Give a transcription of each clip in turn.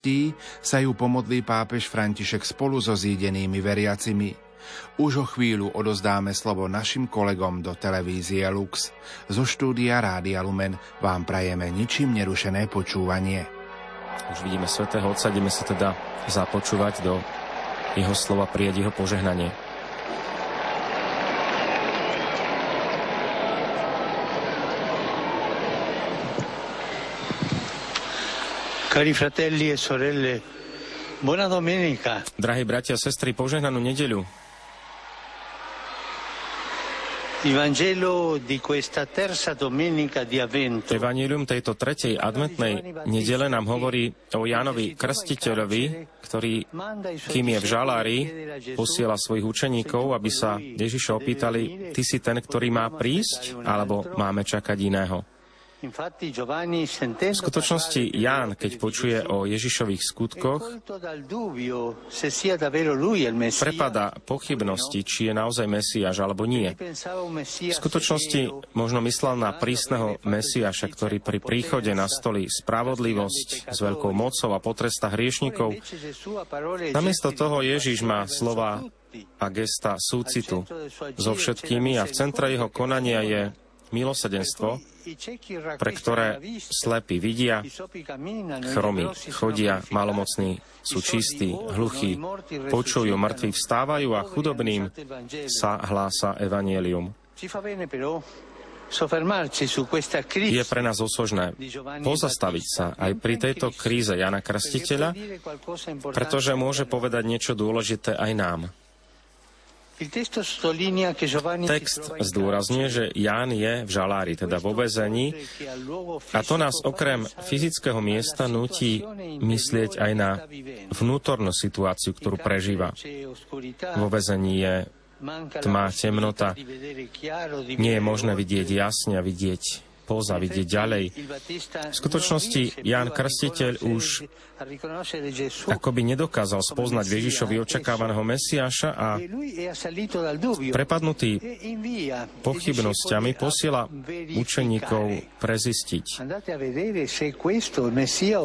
Tí sa ju pomodlí pápež František spolu so zídenými veriacimi. Už o chvíľu odozdáme slovo našim kolegom do televízie Lux. Zo štúdia Rádia Lumen vám prajeme ničím nerušené počúvanie. Už vidíme svätého Otca, ideme sa teda započúvať do jeho slova, prijať jeho požehnanie. Cari fratelli e sorelle, buona domenica. Drahí bratia a sestry, požehnanú nedeľu. Evangelium tejto tretej adventnej nedele nám hovorí o Jánovi Krstiteľovi, ktorý, kým je v žalári, posiela svojich učeníkov, aby sa Ježiša opýtali: Ty si ten, ktorý má prísť, alebo máme čakať iného? V skutočnosti Ján, keď počuje o Ježišových skutkoch, prepadá pochybnosti, či je naozaj Mesiáš alebo nie. V skutočnosti možno myslel na prísneho Mesiáša, ktorý pri príchode nastolí spravodlivosť s veľkou mocou a potrestá hriešnikov. Namiesto toho Ježiš má slova a gesta súcitu so všetkými a v centre jeho konania je milosrdenstvo, pre ktoré slepí vidia, chromy chodia, malomocní sú čistí, hluchí počujú, mŕtvi vstávajú a chudobným sa hlása evanjelium. Je pre nás osožné pozastaviť sa aj pri tejto kríze Jána Krstiteľa, pretože môže povedať niečo dôležité aj nám. Text zdôrazňuje, že Ján je v žalári, teda vo väzení, a to nás okrem fyzického miesta nutí myslieť aj na vnútornú situáciu, ktorú prežíva. Vo väzení je tma, temnota, nie je možné vidieť jasne a vidieť vidieť ďalej. V skutočnosti Ján Krstiteľ už akoby nedokázal spoznať Ježišovi očakávaného Mesiáša a prepadnutý pochybnosťami posiela učeníkov prezistiť.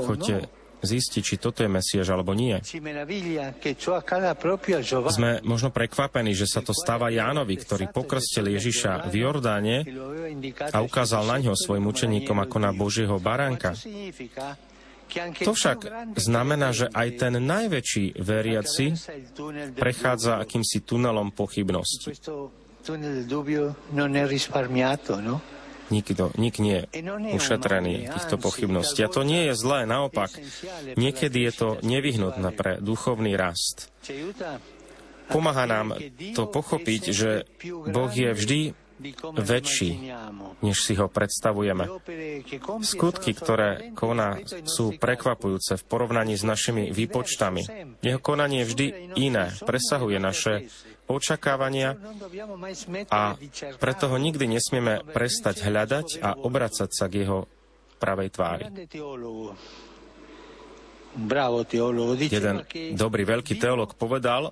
Choďte zistiť, či toto je Mesiáš alebo nie. Sme možno prekvapení, že sa to stáva Jánovi, ktorý pokrstil Ježiša v Jordáne a ukázal na ňo svojim učeníkom ako na Božieho baránka. To však znamená, že aj ten najväčší veriaci prechádza akýmsi tunelom pochybnosti. Nik nie je ušetrený týchto pochybností. A to nie je zlé, naopak. Niekedy je to nevyhnutné pre duchovný rast. Pomáha nám to pochopiť, že Boh je vždy väčší, než si ho predstavujeme. Skutky, ktoré koná, sú prekvapujúce v porovnaní s našimi výpočtami. Jeho konanie je vždy iné, presahuje naše očakávania a preto ho nikdy nesmieme prestať hľadať a obracať sa k jeho pravej tvári. Jeden dobrý veľký teológ povedal,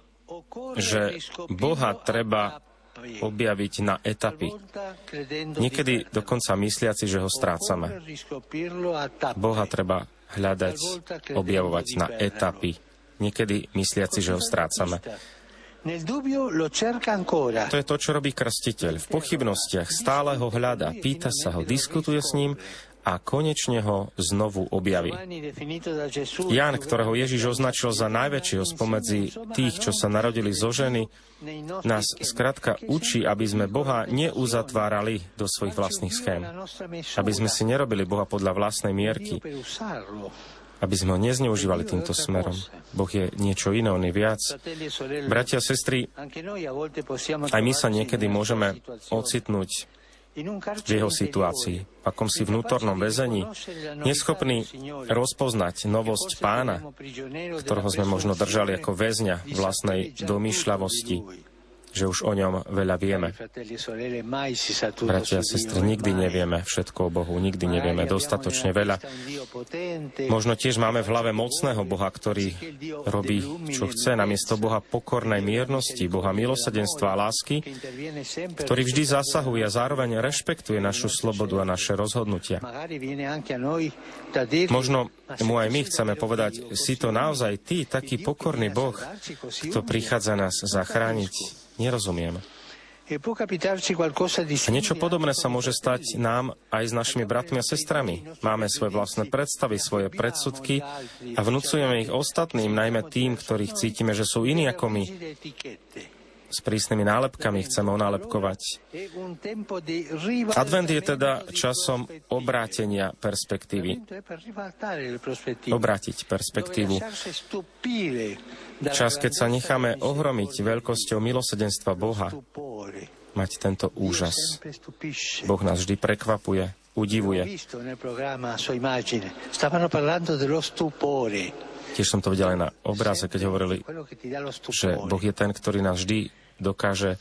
že Boha treba objaviť na etapy. Niekedy dokonca mysliaci, že ho strácame. Boha treba hľadať, objavovať na etapy. Niekedy mysliaci, že ho strácame. To je to, čo robí Krstiteľ. V pochybnostiach stále ho hľadá, pýta sa ho, diskutuje s ním a konečne ho znovu objaví. Ján, ktorého Ježiš označil za najväčšieho spomedzi tých, čo sa narodili zo ženy, nás skrátka učí, aby sme Boha neuzatvárali do svojich vlastných schém. Aby sme si nerobili Boha podľa vlastnej mierky. Aby sme ho nezneužívali týmto smerom. Boh je niečo iné, on je viac. Bratia a sestry, aj my sa niekedy môžeme ocitnúť v jeho situácii, v akomsi vnútornom väzení, neschopný rozpoznať novosť Pána, ktorého sme možno držali ako väzňa vlastnej domýšľavosti. že už o ňom veľa vieme. Bratia a sestry, nikdy nevieme všetko o Bohu, nikdy nevieme dostatočne veľa. Možno tiež máme v hlave mocného Boha, ktorý robí, čo chce, namiesto Boha pokornej miernosti, Boha milosedenstva a lásky, ktorý vždy zasahuje a zároveň rešpektuje našu slobodu a naše rozhodnutia. Možno mu aj my chceme povedať, si to naozaj ty, taký pokorný Boh, kto prichádza nás zachrániť. Nerozumiem. A niečo podobné sa môže stať nám aj s našimi bratmi a sestrami. Máme svoje vlastné predstavy, svoje predsudky a vnúcujeme ich ostatným, najmä tým, ktorých cítime, že sú iní ako my. S prísnymi nálepkami chceme onálepkovať. Advent je teda časom obrátenia perspektívy. Obrátiť perspektívu. Čas, keď sa necháme ohromiť veľkosťou milosedenstva Boha. Mať tento úžas. Boh nás vždy prekvapuje, udivuje. Tiež som to videl aj na obraze, keď hovorili, že Boh je ten, ktorý nás vždy dokáže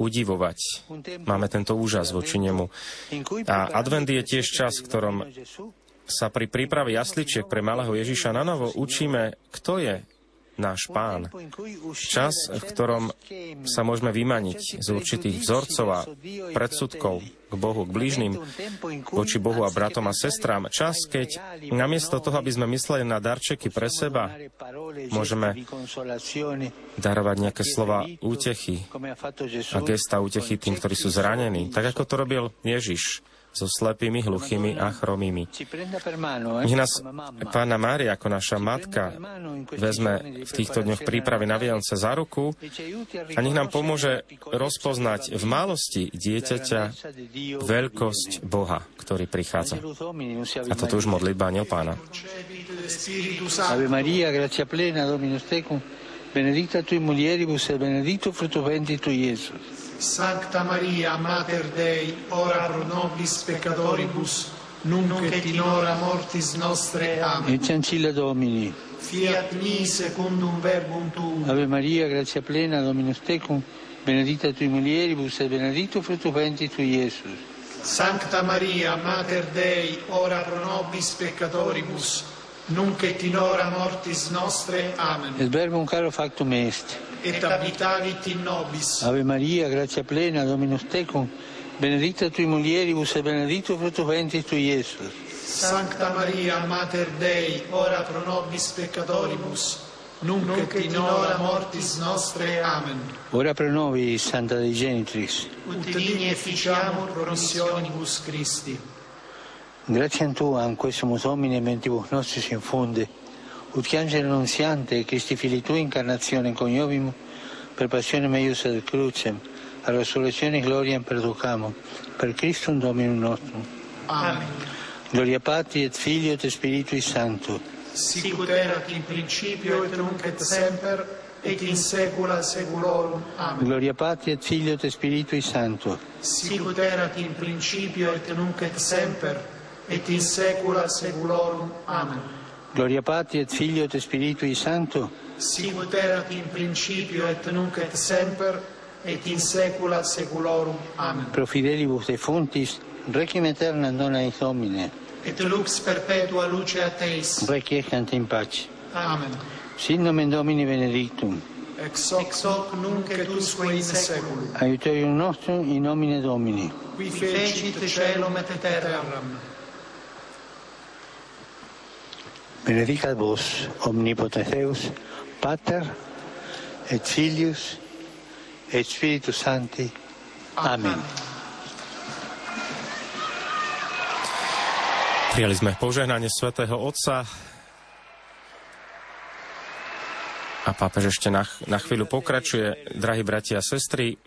udivovať. Máme tento úžas voči nemu. A advent je tiež čas, v ktorom sa pri príprave jasličiek pre malého Ježiša na novo učíme, kto je náš Pán. Čas, v ktorom sa môžeme vymaniť z určitých vzorcov a predsudkov k Bohu, k blížnym, voči Bohu a bratom a sestram. Čas, keď namiesto toho, aby sme mysleli na darčeky pre seba, môžeme darovať nejaké slova útechy a gesta útechy tým, ktorí sú zranení. Tak, ako to robil Ježiš so slepými, hluchými a chromými. Nech nás Panna Mária, ako naša matka, vezme v týchto dňoch prípravy na Vianoce za ruku a nech nám pomôže rozpoznať v málosti dieťaťa veľkosť Boha, ktorý prichádza. A toto už modlitba Anjel Pána. Ave Maria, gratia plena, Dominus tecum, benedicta tui mulieribus et benedictus fructus ventris tui, Iesus. Sancta Maria, Mater Dei, ora pro nobis peccatoribus, nunc et in hora mortis nostre. Amen. Ecce ancilla Domini. Fiat mi secundum verbum tuum. Ave Maria, grazia plena, Dominus tecum, benedicta tui mulieribus et benedictus fructus ventris tui, Iesus. Sancta Maria, Mater Dei, ora pro nobis peccatoribus, nunc et in hora mortis nostre. Amen. Et verbum caro factum est. Et abitavit in nobis. Ave Maria, gratia plena, Dominus tecum, benedicta tui mulieribus et benedictus fructus ventris tui, Iesus. Sancta Maria, Mater Dei, ora pro nobis peccatoribus, nunc et in hora mortis nostre. Amen. Ora pro nobis, Santa Dei Genitris, ut digni efficiamur promissionibus Christi. Grazie a tu, an quesumus homine mentibus nostris infunde. Ut che angelo annunziante, Christi fili tu, incarnazione coniovimu, per passione meius ad crucem, a resurrezione gloriam perducamo, per Christum Dominum nostrum. Amen. Gloria Patri et Filio et Spiritui Sancto. Sicut erat in principio et nunc et semper et in saecula saeculorum. Amen. Gloria Patri et Filio et Spiritui Sancto. Sicut erat in principio et nunc et semper et in saecula saeculorum. Amen. Gloria Patri et Filio et Spiritui Sancto. Sicut erat in principio et nunc et semper et in saecula saeculorum. Amen. Pro fidelibus defunctis, requiem aeternam dona eis Domine. Et lux perpetua luce a teis. Requiescant in pace. Amen. Sit nomen Domini benedictum. Ex hoc nunc et usque in saeculum. Aiuterium nostrum in nomine Domini. Qui fecit caelum et terram. Benedicat vos omnipotens Deus, Pater et Filius et Spiritus Sancti. Amen. Prijali sme požehnanie svätého Otca a pápež ešte na chvíľu pokračuje. Drahí bratia a sestry,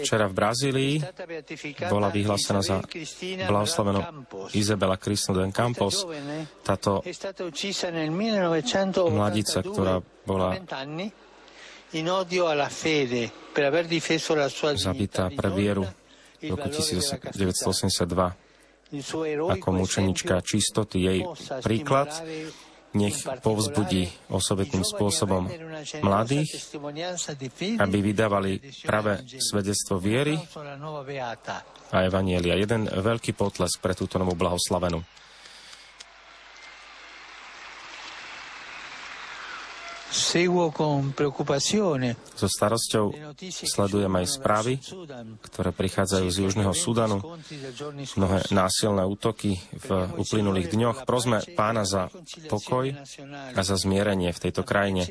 včera v Brazílii bola vyhlásená za blahoslavenú Izabela Cristina de Campos, táto mladica, ktorá bola zabitá pre vieru v roku 1982 ako mučenička čistoty. Jej príklad nech povzbudí osobitným spôsobom mladých, aby vydávali práve svedectvo viery a evanjelia. Jeden veľký potlesk pre túto novú blahoslavenú. So starosťou sledujem aj správy, ktoré prichádzajú z Južného Sudanu. Mnohé násilné útoky v uplynulých dňoch. Prosme Pána za pokoj a za zmierenie v tejto krajine,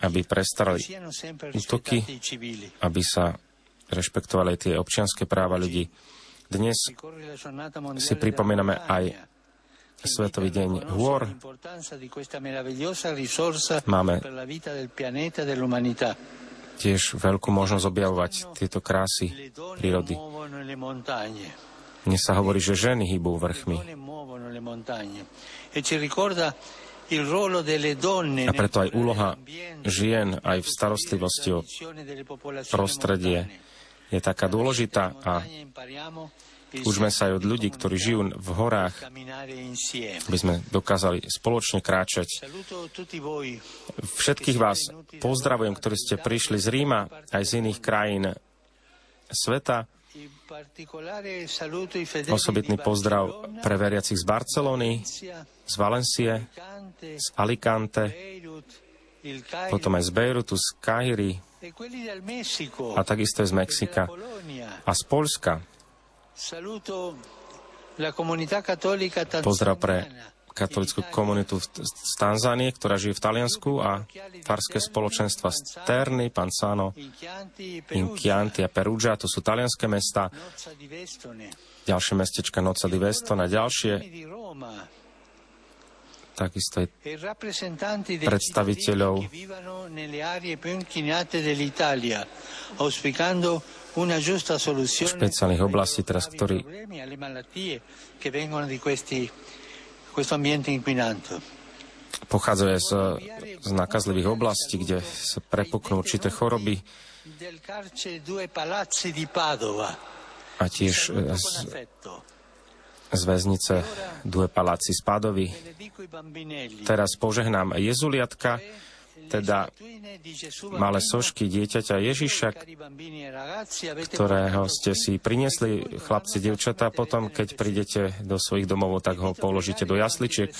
aby prestali útoky, aby sa rešpektovali tie občianske práva ľudí. Dnes si pripomíname aj Svetový deň hôr. Máme tiež veľkú možnosť objavovať tieto krásy prírody. Dnes sa hovorí, že ženy hýbú vrchmi. A preto aj úloha žien aj v starostlivosti o prostredie je taká dôležitá a učme sa aj od ľudí, ktorí žijú v horách, aby sme dokázali spoločne kráčať. Všetkých vás pozdravujem, ktorí ste prišli z Ríma, aj z iných krajín sveta. Osobitný pozdrav pre veriacich z Barcelony, z Valencie, z Alicante, potom aj z Beirutu, z Kairi a takisto aj z Mexika a z Poľska. Pozdrav pre katolickú komunitu z Tanzánie, ktorá žije v Taliansku, a farské spoločenstva z Terni, Pansano, Chianti a Perugia, to sú talianské mesta, ďalšie mestečka Noca di Vestone a ďalšie, takisto aj predstaviteľov špeciálnych oblastí, teraz, ktorí pochádzajú z nakazlivých oblastí, kde sa prepuknú určité choroby, a tiež z väznice Due Palazzi z Padovy. Teraz požehnám jezuliatka, teda malé sošky dieťaťa Ježiša, ktorého ste si priniesli, chlapci, dievčatá. Potom, keď prídete do svojich domov, tak ho položíte do jasličiek.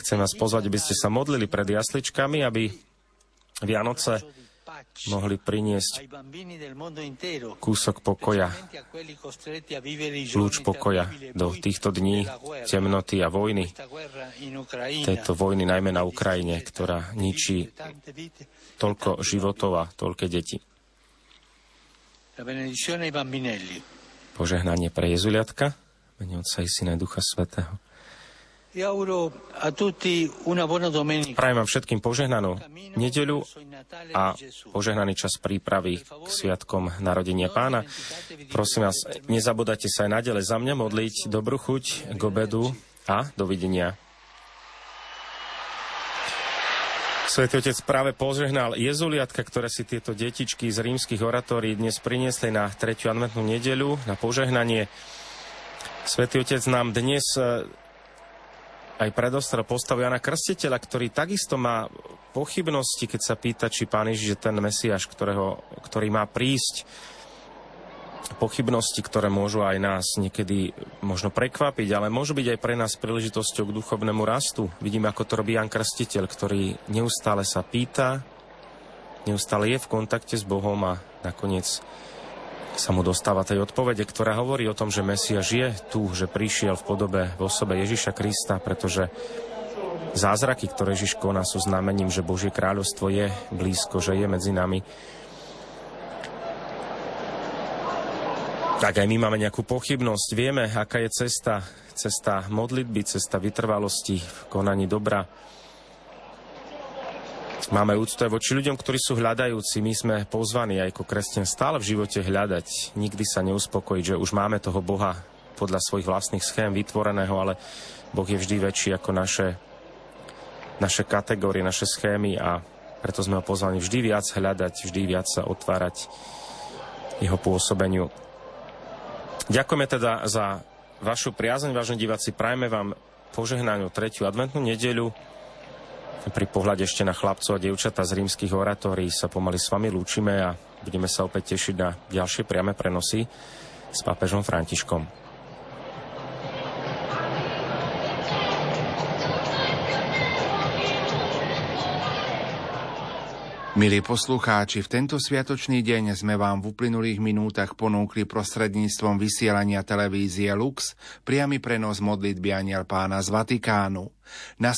Chcem vás pozvať, aby ste sa modlili pred jasličkami, aby Vianoce mohli priniesť kúsok pokoja, lúč pokoja do týchto dní temnoty a vojny, tejto vojny najmä na Ukrajine, ktorá ničí toľko životov a toľké deti. Požehnanie pre jezuliatka, mene Otca i Syna i Ducha Svätého. Prajem vám všetkým požehnanú nedeľu a požehnaný čas prípravy k sviatkom narodenia Pána. Prosím vás, nezabudajte sa aj naďalej za mňa modliť. Dobrú chuť k obedu a dovidenia. Svätý Otec práve požehnal jezuliatka, ktoré si tieto detičky z rímskych oratórií dnes priniesli na 3. adventnú nedeľu na požehnanie. Svätý Otec nám dnes aj predostrel postavu Jána Krstiteľa, ktorý takisto má pochybnosti, keď sa pýta, či Pán Ježiš je ten Mesiáš, ktorý má prísť. Pochybnosti, ktoré môžu aj nás niekedy možno prekvapiť, ale môžu byť aj pre nás príležitosťou k duchovnému rastu. Vidíme, ako to robí Ján Krstiteľ, ktorý neustále sa pýta, neustále je v kontakte s Bohom a nakoniec sa mu dostáva tej odpovede, ktorá hovorí o tom, že Mesiáš je tu, že prišiel v podobe, v osobe Ježiša Krista, pretože zázraky, ktoré Ježiš koná, sú znamením, že Božie kráľovstvo je blízko, že je medzi nami. Tak aj my máme nejakú pochybnosť, vieme, aká je cesta modlitby, cesta vytrvalosti v konaní dobra. Máme úctu aj voči ľuďom, ktorí sú hľadajúci. My sme pozvaní aj ako kresťan stále v živote hľadať. Nikdy sa neuspokojiť, že už máme toho Boha podľa svojich vlastných schém vytvoreného, ale Boh je vždy väčší ako naše kategórie, naše schémy, a preto sme ho pozvaní vždy viac hľadať, vždy viac sa otvárať jeho pôsobeniu. Ďakujeme teda za vašu priazeň, vážení diváci. Prajeme vám požehnanú 3. adventnú nedeľu. Pri pohľade ešte na chlapcov a dievčatá z rímskych oratórií sa pomaly s vami lúčime a budeme sa opäť tešiť na ďalšie priame prenosy s pápežom Františkom. Milí poslucháči, v tento sviatočný deň sme vám v uplynulých minútach ponúkli prostredníctvom vysielania televízie Lux priamy prenos modlitby Anjel Pána z Vatikánu. Na